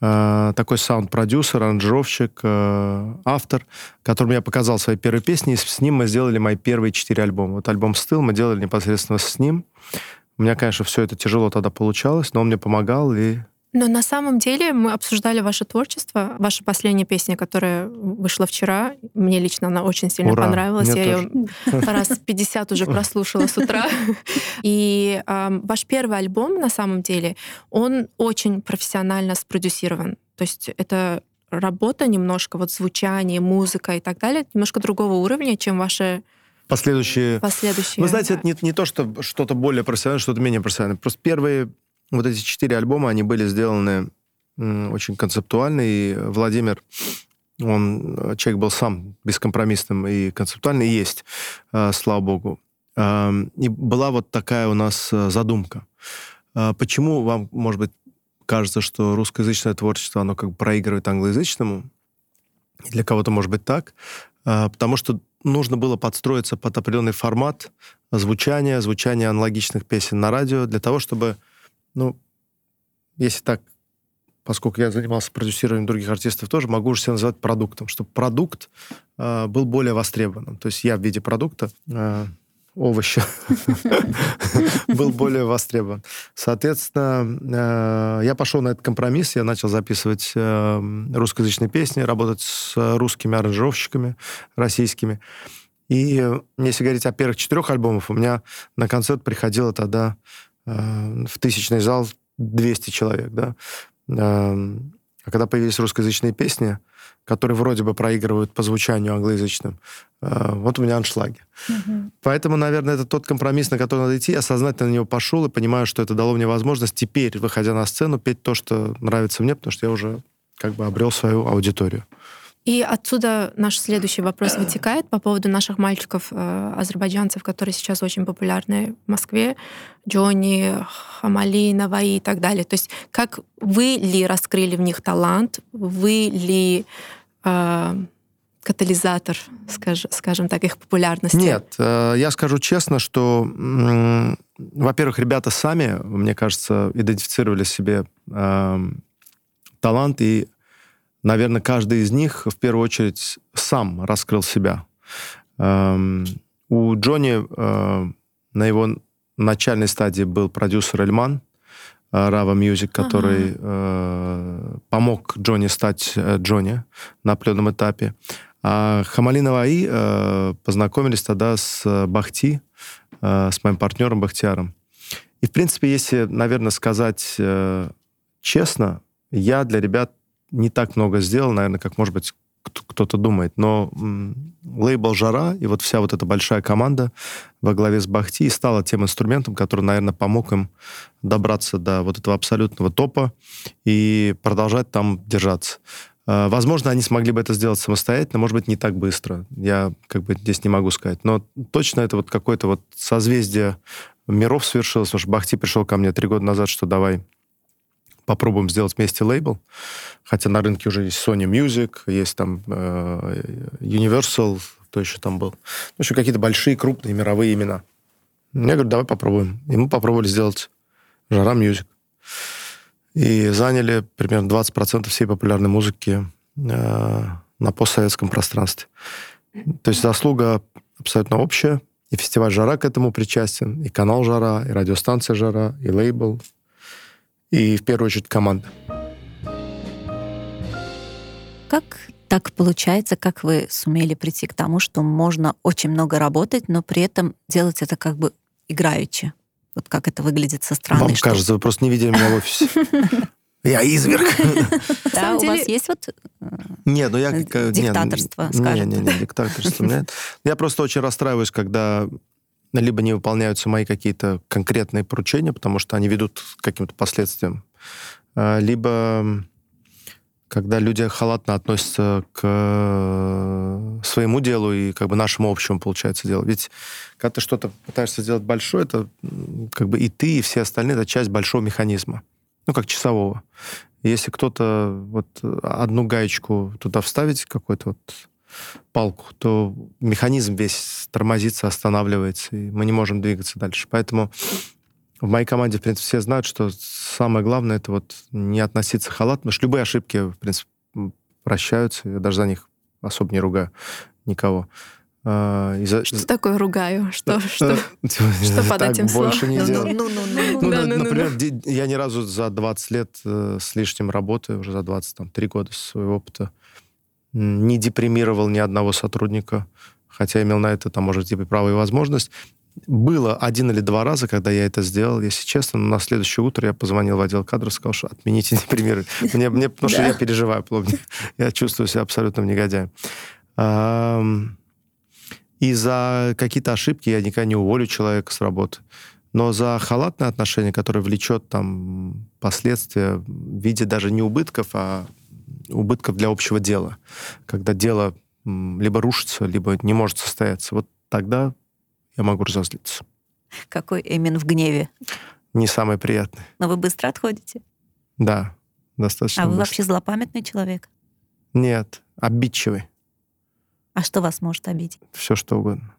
э, такой саунд-продюсер, аранжировщик, э, автор, которому я показал свои первые песни. И с ним мы сделали мои первые четыре альбома. Вот альбом «Стыл» мы делали непосредственно с ним. У меня, конечно, все это тяжело тогда получалось, но он мне помогал. И... Но на самом деле мы обсуждали ваше творчество, ваша последняя песня, которая вышла вчера. Мне лично она очень сильно Ура, понравилась. Я тоже. Ее раз пятьдесят уже прослушала с утра. И э, ваш первый альбом, на самом деле, он очень профессионально спродюсирован. То есть это работа немножко, вот звучание, музыка и так далее, немножко другого уровня, чем ваши... Последующие... Последующие. Вы знаете, да. Это не, не то, что что-то более профессиональное, что-то менее профессиональное. Просто первые вот эти четыре альбома, они были сделаны м, очень концептуально, и Владимир, он, человек был сам бескомпромиссным и концептуально, и есть, э, слава богу. Э, и была вот такая у нас задумка. Э, почему вам, может быть, кажется, что русскоязычное творчество, оно как бы проигрывает англоязычному? Для кого-то, может быть, так. Э, потому что нужно было подстроиться под определенный формат звучания, звучания аналогичных песен на радио, для того, чтобы, ну, если так, поскольку я занимался продюсированием других артистов тоже, могу уже себя называть продуктом, чтобы продукт э, был более востребованным. То есть я в виде продукта, э, овоща, был более востребован. Соответственно, я пошел на этот компромисс, я начал записывать русскоязычные песни, работать с русскими аранжировщиками, российскими. И если говорить о первых четырех альбомах, у меня на концерт приходило тогда в тысячный зал двести человек, да. А когда появились русскоязычные песни, которые вроде бы проигрывают по звучанию англоязычным, вот у меня аншлаги. Mm-hmm. Поэтому, наверное, это тот компромисс, на который надо идти. Я сознательно на него пошел и понимаю, что это дало мне возможность теперь, выходя на сцену, петь то, что нравится мне, потому что я уже как бы обрел свою аудиторию. И отсюда наш следующий вопрос вытекает по поводу наших мальчиков-азербайджанцев, которые сейчас очень популярны в Москве. Джонни, Хамали, Наваи и так далее. То есть как вы ли раскрыли в них талант? Вы ли... Э- катализатор, скажем, скажем так, их популярности? Нет, я скажу честно, что, во-первых, ребята сами, мне кажется, идентифицировали себе э, талант, и, наверное, каждый из них, в первую очередь, сам раскрыл себя. Э, у Джонни э, на его начальной стадии был продюсер Эльман, Рава Мьюзик, который ага. э, помог Джонни стать э, Джонни на определенном этапе. А Хамали Наваи э, познакомились тогда с Бахти, э, с моим партнером Бахтиаром. И, в принципе, если, наверное, сказать э, честно, я для ребят не так много сделал, наверное, как, может быть, кто-то думает. Но м- лейбл «Жара» и вот вся вот эта большая команда во главе с Бахти и стала тем инструментом, который, наверное, помог им добраться до вот этого абсолютного топа и продолжать там держаться. Возможно, они смогли бы это сделать самостоятельно, может быть, не так быстро. Я как бы здесь не могу сказать. Но точно это вот какое-то вот созвездие миров свершилось, потому что Бахти пришел ко мне три года назад, что давай попробуем сделать вместе лейбл. Хотя на рынке уже есть Sony Music, есть там Universal, кто еще там был. В общем, какие-то большие, крупные мировые имена. Я говорю, давай попробуем. И мы попробовали сделать Жара Music. И заняли примерно двадцать процентов всей популярной музыки э, на постсоветском пространстве. То есть заслуга абсолютно общая. И фестиваль «Жара» к этому причастен, и канал «Жара», и радиостанция «Жара», и лейбл, и, в первую очередь, команда. Как так получается, как вы сумели прийти к тому, что можно очень много работать, но при этом делать это как бы играючи? Вот как это выглядит со стороны. Вам что... кажется, вы просто не видели меня в офисе. Я изверг. Да, у вас есть вот диктаторство, скажем. Нет, нет, диктаторство нет. Я просто очень расстраиваюсь, когда либо не выполняются мои какие-то конкретные поручения, потому что они ведут к каким-то последствиям, либо когда люди халатно относятся к своему делу и как бы нашему общему, получается, делу. Ведь когда ты что-то пытаешься сделать большое, это как бы и ты, и все остальные, это часть большого механизма, ну, как часового. Если кто-то вот одну гаечку туда вставить, какую-то вот палку, то механизм весь тормозится, останавливается, и мы не можем двигаться дальше. Поэтому... В моей команде, в принципе, все знают, что самое главное — это вот не относиться халатно, потому что любые ошибки, в принципе, прощаются, я даже за них особо не ругаю никого. А, за... Что такое ругаю? Что под этим словом? Больше не делаю. Например, я ни разу за двадцать лет с лишним работы, уже за двадцать три года своего опыта, не депримировал ни одного сотрудника, хотя имел на это, там, может быть, право и возможность. Было один или два раза, когда я это сделал, если честно, но на следующее утро я позвонил в отдел кадров, сказал, что отмените, не примируйте. Мне, мне, потому что я переживаю, я чувствую себя абсолютным негодяем. И за какие-то ошибки я никогда не уволю человека с работы. Но за халатное отношение, которое влечет там последствия в виде даже не убытков, а убытков для общего дела, когда дело либо рушится, либо не может состояться, вот тогда... я могу разозлиться. Какой Эмин в гневе? Не самый приятный. Но вы быстро отходите? Да, достаточно. А вы быстро. Вообще злопамятный человек? Нет, обидчивый. А что вас может обидеть? Все что угодно.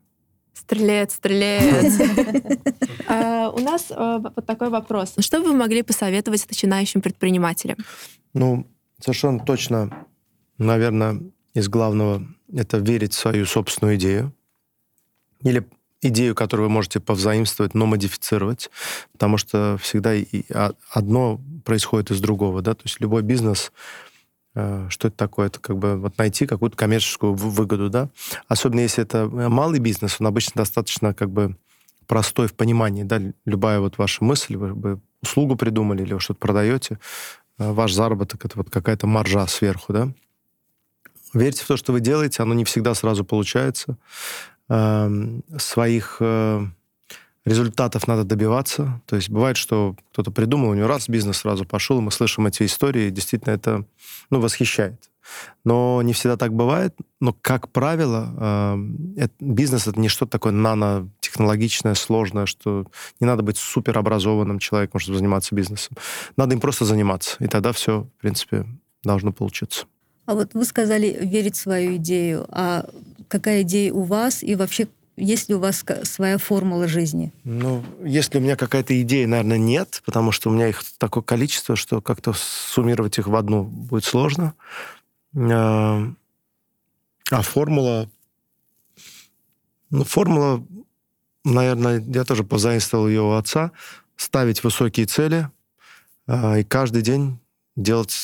Стрелец, стрелец. У нас вот такой вопрос. Что вы могли посоветовать начинающим предпринимателям? Ну, совершенно точно, наверное, из главного это верить в свою собственную идею. Или идею, которую вы можете повзаимствовать, но модифицировать, потому что всегда одно происходит из другого, да, то есть любой бизнес, что это такое, это как бы вот найти какую-то коммерческую выгоду, да, особенно если это малый бизнес, он обычно достаточно как бы простой в понимании, да, любая вот ваша мысль, вы бы услугу придумали или вы что-то продаете, ваш заработок, это вот какая-то маржа сверху, да. Верьте в то, что вы делаете, оно не всегда сразу получается, своих результатов надо добиваться. То есть бывает, что кто-то придумал, у него раз, бизнес сразу пошел, и мы слышим эти истории, и действительно это, ну, восхищает. Но не всегда так бывает. Но, как правило, это, бизнес — это не что-то такое нанотехнологичное, сложное, что не надо быть суперобразованным человеком, чтобы заниматься бизнесом. Надо им просто заниматься, и тогда все, в принципе, должно получиться. А вот вы сказали верить в свою идею. А какая идея у вас? И вообще, есть ли у вас своя формула жизни? Ну, если у меня какая-то идея, наверное, нет, потому что у меня их такое количество, что как-то суммировать их в одну будет сложно. А формула... Ну, формула, наверное, я тоже позаимствовал ее у отца. Ставить высокие цели и каждый день делать...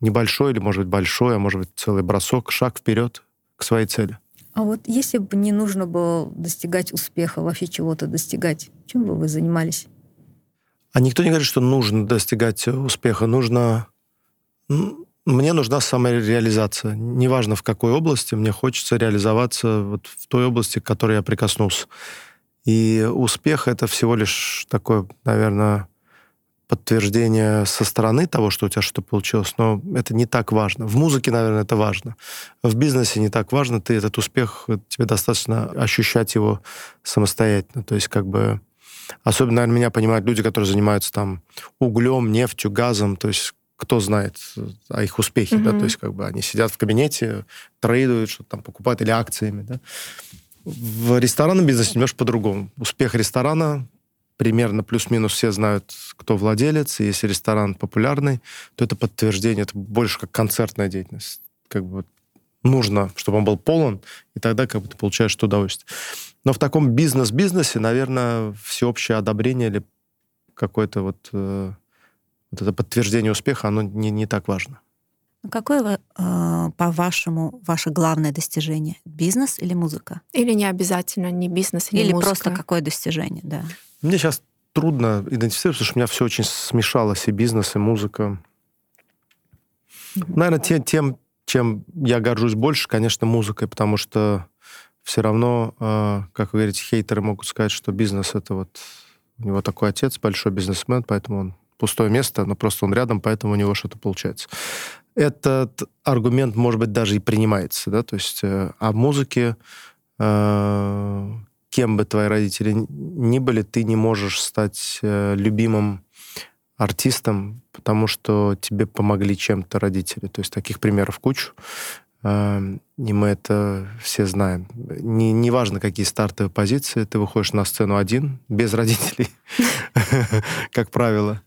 небольшой или, может быть, большой, а может быть, целый бросок, шаг вперед к своей цели. А вот если бы не нужно было достигать успеха, вообще чего-то достигать, чем бы вы занимались? А никто не говорит, что нужно достигать успеха. Нужно... Мне нужна самореализация. Неважно, в какой области, мне хочется реализоваться вот в той области, к которой я прикоснулся. И успех — это всего лишь такое, наверное... подтверждение со стороны того, что у тебя что-то получилось, но это не так важно. В музыке, наверное, это важно. В бизнесе не так важно. Ты этот успех, тебе достаточно ощущать его самостоятельно. То есть как бы... Особенно, наверное, меня понимают люди, которые занимаются там углем, нефтью, газом. То есть кто знает о их успехе, mm-hmm. да? То есть как бы они сидят в кабинете, трейдуют, что-то там покупают или акциями, да? В ресторанном бизнесе немножко по-другому. Успех ресторана... Примерно плюс-минус все знают, кто владелец. И если ресторан популярный, то это подтверждение, это больше как концертная деятельность. Как бы нужно, чтобы он был полон, и тогда как бы ты получаешь удовольствие. Но в таком бизнес-бизнесе, наверное, всеобщее одобрение или какое-то вот, э, вот это подтверждение успеха, оно не, не так важно. Какое, э, по-вашему, ваше главное достижение? Бизнес или музыка? Или не обязательно, не бизнес, не или музыка. Или просто какое достижение, да. Мне сейчас трудно идентифицировать, потому что у меня все очень смешалось, и бизнес, и музыка. Наверное, те, тем, чем я горжусь больше, конечно, музыкой, потому что все равно, э, как вы говорите, хейтеры могут сказать, что бизнес — это вот... У него такой отец, большой бизнесмен, поэтому он пустое место, но просто он рядом, поэтому у него что-то получается. Этот аргумент, может быть, даже и принимается, да, то есть... Э, а в музыке... Э, кем бы твои родители ни были, ты не можешь стать э, любимым артистом, потому что тебе помогли чем-то родители. То есть таких примеров кучу, э, и мы это все знаем. Не, не важно, какие стартовые позиции, ты выходишь на сцену один, без родителей, как правило.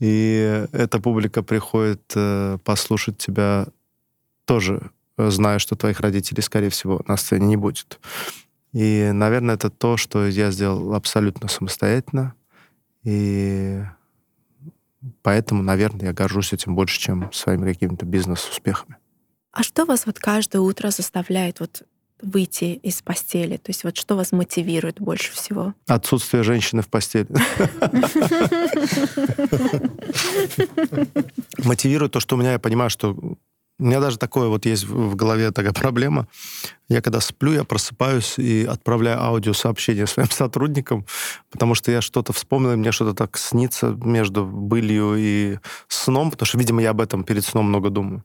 И эта публика приходит послушать тебя тоже, зная, что твоих родителей, скорее всего, на сцене не будет. И, наверное, это то, что я сделал абсолютно самостоятельно. И поэтому, наверное, я горжусь этим больше, чем своими какими-то бизнес-успехами. А что вас вот каждое утро заставляет вот выйти из постели? То есть вот что вас мотивирует больше всего? Отсутствие женщины в постели. Мотивирует то, что у меня, я понимаю, что... У меня даже такое вот есть в голове такая проблема. Я когда сплю, я просыпаюсь и отправляю аудиосообщение своим сотрудникам, потому что я что-то вспомнил, мне что-то так снится между былью и сном, потому что, видимо, я об этом перед сном много думаю.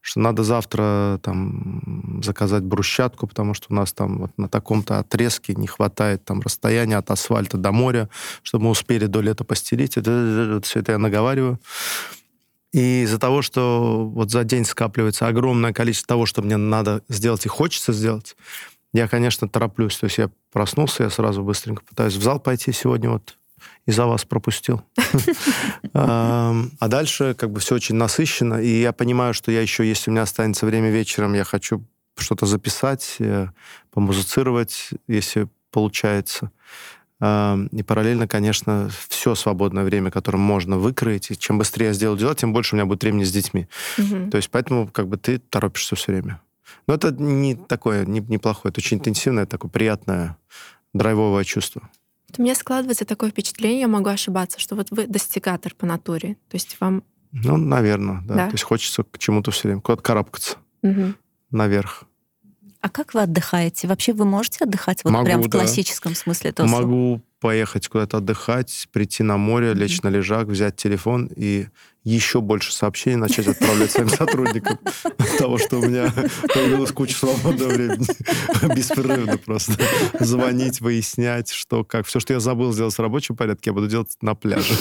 Что надо завтра там заказать брусчатку, потому что у нас там вот на таком-то отрезке не хватает там расстояния от асфальта до моря, чтобы мы успели до лета постелить. Это, все это я наговариваю. И из-за того, что вот за день скапливается огромное количество того, что мне надо сделать и хочется сделать, я, конечно, тороплюсь. То есть я проснулся, я сразу быстренько пытаюсь в зал пойти сегодня, вот из-за вас пропустил. А дальше как бы все очень насыщенно, и я понимаю, что я еще, если у меня останется время вечером, я хочу что-то записать, помузицировать, если получается. И параллельно, конечно, все свободное время, которое можно выкроить, и чем быстрее я сделаю дела, тем больше у меня будет времени с детьми. Mm-hmm. То есть поэтому как бы ты торопишься все время. Но это не такое, не, неплохое, это очень интенсивное, такое приятное, драйвовое чувство. У меня складывается такое впечатление, я могу ошибаться, что вот вы достигатор по натуре, то есть вам... Ну, наверное, да. да? То есть хочется к чему-то все время, куда-то карабкаться mm-hmm. наверх. А как вы отдыхаете? Вообще вы можете отдыхать вот Могу, прям в да. классическом смысле этого слова? Могу поехать куда-то отдыхать, прийти на море, mm-hmm. лечь на лежак, взять телефон и еще больше сообщений начать отправлять своим сотрудникам от того, что у меня появилась куча свободного времени. Беспрерывно просто. Звонить, выяснять, что как. Все, что я забыл сделать в рабочем порядке, я буду делать на пляже.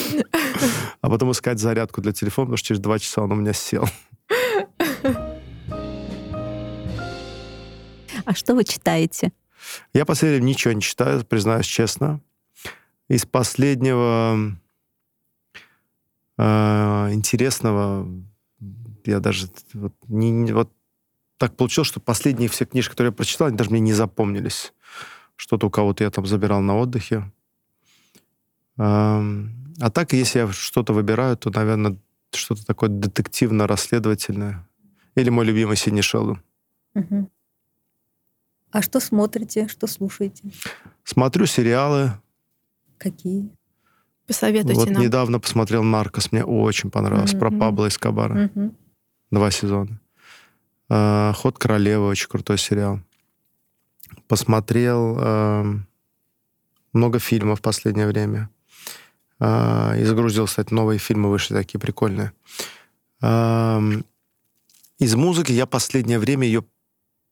А потом искать зарядку для телефона, потому что через два часа он у меня сел. А что вы читаете? Я в последнее время ничего не читаю, признаюсь честно. Из последнего э, интересного я даже... Вот, не, не, вот так получилось, что последние все книжки, которые я прочитал, они даже мне не запомнились. Что-то у кого-то я там забирал на отдыхе. Э, а так, если я что-то выбираю, то, наверное, что-то такое детективно-расследовательное. Или мой любимый Сидни Шелдон. Угу. А что смотрите, что слушаете? Смотрю сериалы. Какие? Посоветуйте вот нам. Вот недавно посмотрел «Наркос», мне очень понравилось, mm-hmm. про Пабло Эскобара. Mm-hmm. Два сезона. «Ход королевы», очень крутой сериал. Посмотрел э, много фильмов в последнее время. э, из Грузии, кстати, новые фильмы вышли такие прикольные. Э, из музыки я последнее время ее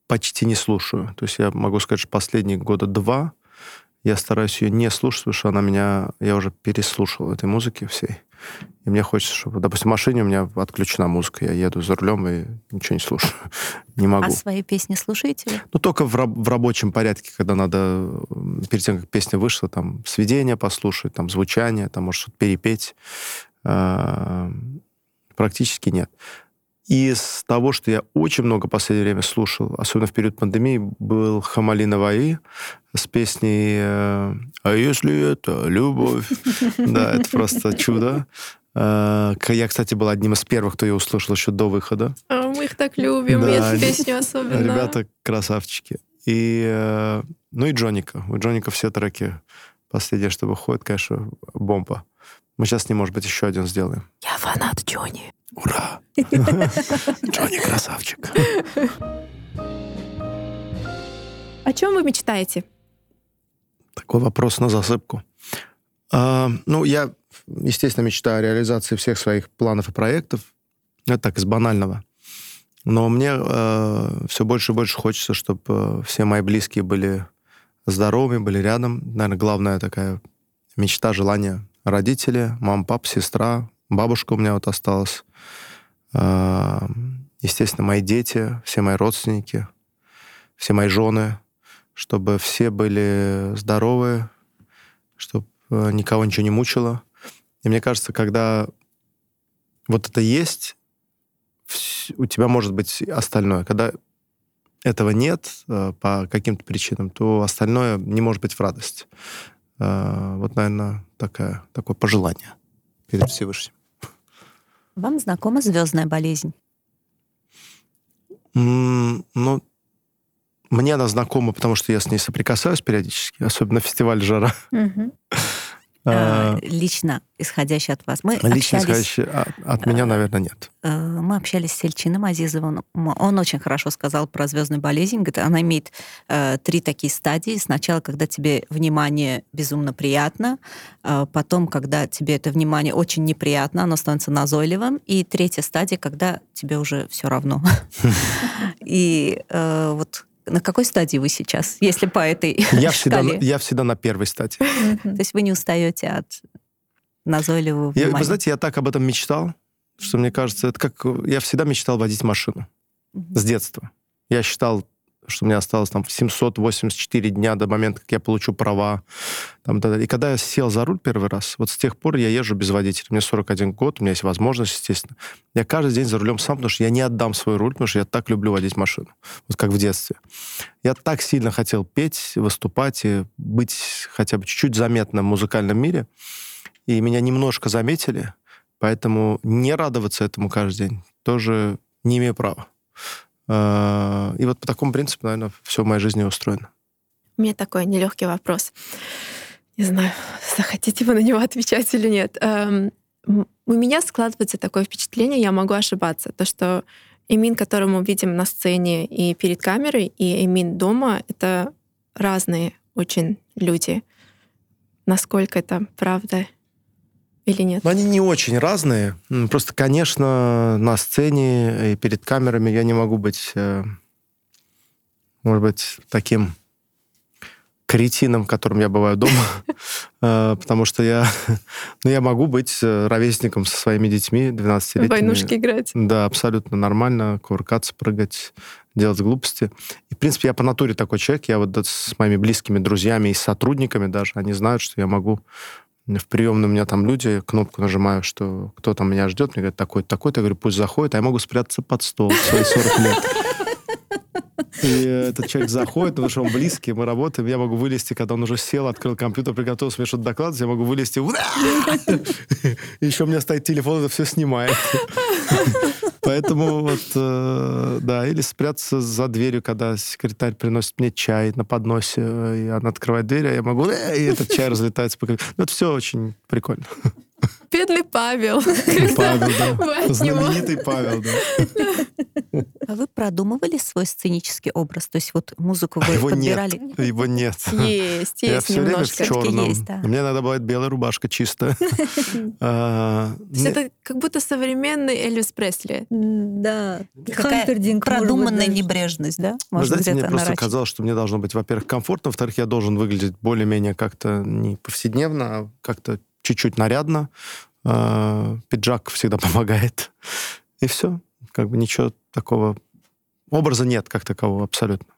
почти не слушаю. То есть я могу сказать, что последние года два я стараюсь ее не слушать, потому что она меня... Я уже переслушал этой музыки всей. И мне хочется, чтобы... Допустим, в машине у меня отключена музыка. Я еду за рулем и ничего не слушаю. Не могу. А свои песни слушаете ли? Ну, только в, раб- в рабочем порядке, когда надо... Перед тем, как песня вышла, там, сведения послушать, там, звучание, там, может, что-то перепеть. Практически нет. Из того, что я очень много в последнее время слушал, особенно в период пандемии, был Хамали Наваи с песней «А если это любовь?» Да, это просто чудо. Я, кстати, был одним из первых, кто ее услышал еще до выхода. А мы их так любим, эту песню особенно. Ребята красавчики. И, ну и Джонника. У Джонника все треки последние, что выходит, конечно, бомба. Мы сейчас с ним, может быть, еще один сделаем. Я фанат Джонни. Ура! Джонни красавчик. О чем вы мечтаете? Такой вопрос на засыпку. А, ну, я, естественно, мечтаю о реализации всех своих планов и проектов. Это так, из банального. Но мне а, все больше и больше хочется, чтобы все мои близкие были здоровыми, были рядом. Наверное, главная такая мечта, желание родители, мама, папа, сестра, бабушка у меня вот осталась. Естественно, мои дети, все мои родственники, все мои жены, чтобы все были здоровы, чтобы никого ничего не мучило. И мне кажется, когда вот это есть, у тебя может быть остальное. Когда этого нет по каким-то причинам, то остальное не может быть в радость. Вот, наверное, такое, такое пожелание перед Всевышним. Вам знакома звездная болезнь? Mm, ну, мне она знакома, потому что я с ней соприкасаюсь периодически, особенно фестиваль «Жара». Mm-hmm. а, лично исходящий от вас? Мы лично общались... исходящий от, от меня, наверное, нет. Мы общались с Сельчиным Азизовым. Он очень хорошо сказал про звездную болезнь. Говорит, она имеет э, три такие стадии. Сначала, когда тебе внимание безумно приятно, э, потом, когда тебе это внимание очень неприятно, оно становится назойливым, и третья стадия, когда тебе уже все равно. И вот на какой стадии вы сейчас, если по этой шкале? Я всегда на первой стадии. То есть вы не устаете от назойливого внимания? Вы знаете, я так об этом мечтал, что мне кажется, это как... Я всегда мечтал водить машину. Mm-hmm. С детства. Я считал, что мне осталось там семьсот восемьдесят четыре дня до момента, как я получу права. Там, и когда я сел за руль первый раз, вот с тех пор я езжу без водителя. Мне сорок один год, у меня есть возможность, естественно. Я каждый день за рулем сам, потому что я не отдам свой руль, потому что я так люблю водить машину. Вот как в детстве. Я так сильно хотел петь, выступать и быть хотя бы чуть-чуть заметным в музыкальном мире. И меня немножко заметили. Поэтому не радоваться этому каждый день тоже не имею права. И вот по такому принципу, наверное, все в моей жизни устроено. У меня такой нелегкий вопрос. Не знаю, захотите вы на него отвечать или нет. У меня складывается такое впечатление, я могу ошибаться, то, что Эмин, которого мы видим на сцене и перед камерой, и Эмин дома, это разные очень люди. Насколько это правда? Или нет? Но они не очень разные. Просто, конечно, на сцене и перед камерами я не могу быть, может быть, таким кретином, которым я бываю дома, потому что я... Ну, я могу быть ровесником со своими детьми, двенадцатилетними. Войнушки играть. Да, абсолютно нормально. Кувыркаться, прыгать, делать глупости. И, в принципе, я по натуре такой человек. Я вот с моими близкими друзьями и сотрудниками даже, они знают, что я могу... В приемной у меня там люди, кнопку нажимаю, что кто там меня ждет, мне говорят, такой-то, такой-то, я говорю, пусть заходит, а я могу спрятаться под стол в свои сорок лет. И этот человек заходит, потому что он близкий, мы работаем, я могу вылезти, когда он уже сел, открыл компьютер, приготовился мне что-то докладывать, я могу вылезти, еще у меня стоит телефон, это все снимает. Поэтому вот, да, или спрятаться за дверью, когда секретарь приносит мне чай на подносе, и она открывает дверь, а я могу, и этот чай разлетается по коридору. Ну, это все очень прикольно. Бедный Павел. Павел, да. Знаменитый Павел, да. А вы продумывали свой сценический образ? То есть вот музыку вы его подбирали? Нет, его нет. Есть, есть я все немножко. Время в черном. Есть, да. Мне надо бывает белая рубашка чистая. То есть это как будто современный Элвис Пресли. Да. Хампердинк. Продуманная небрежность, да? Вы знаете, мне просто казалось, что мне должно быть, во-первых, комфортно, во-вторых, я должен выглядеть более-менее как-то не повседневно, а как-то чуть-чуть нарядно. Пиджак всегда помогает. И все. Как бы ничего такого... Образа нет как такового абсолютно.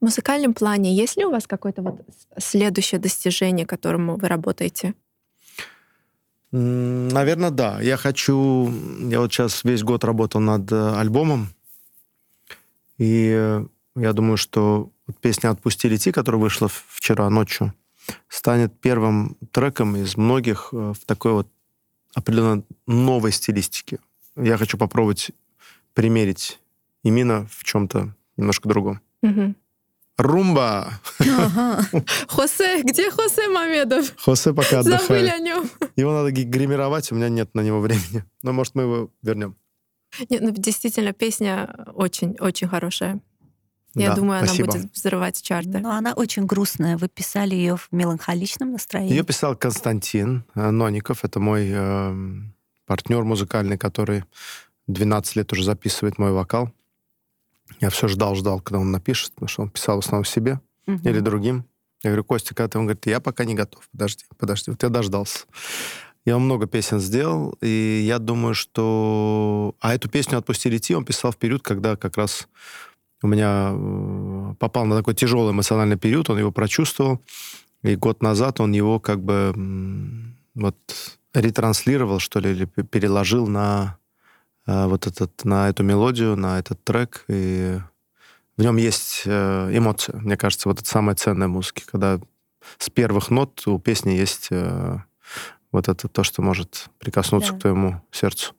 В музыкальном плане есть ли у вас какое-то вот следующее достижение, к которому вы работаете? Наверное, да. Я хочу... Я вот сейчас весь год работал над альбомом. И я думаю, что песня «Отпусти, лети», которая вышла вчера ночью, станет первым треком из многих в такой вот определенно новой стилистике. Я хочу попробовать примерить Эмина в чем-то немножко другом. Угу. Румба! Ага. Хосе, где Хосе Мамедов? Хосе пока отдыхает. Забыли о нем. Его надо гримировать, у меня нет на него времени. Но, может, мы его вернем. Нет, ну, действительно, песня очень-очень хорошая. Я да, думаю, спасибо. Она будет взрывать чарты. Но она очень грустная. Вы писали ее в меланхоличном настроении? Ее писал Константин Ноников. Это мой э, партнер музыкальный, который двенадцать лет уже записывает мой вокал. Я все ждал-ждал, когда он напишет, потому что он писал в основном себе uh-huh. или другим. Я говорю, Костя, когда ты? Он говорит, я пока не готов. Подожди, подожди. Вот я дождался. Я много песен сделал, и я думаю, что... А эту песню «Отпусти, лети» он писал в период, когда как раз... У меня попал на такой тяжелый эмоциональный период, он его прочувствовал, и год назад он его как бы вот ретранслировал, что ли, или переложил на вот этот, на эту мелодию, на этот трек, и в нем есть эмоция. Мне кажется, вот это самое ценное в музыке, когда с первых нот у песни есть вот это то, что может прикоснуться да. к твоему сердцу.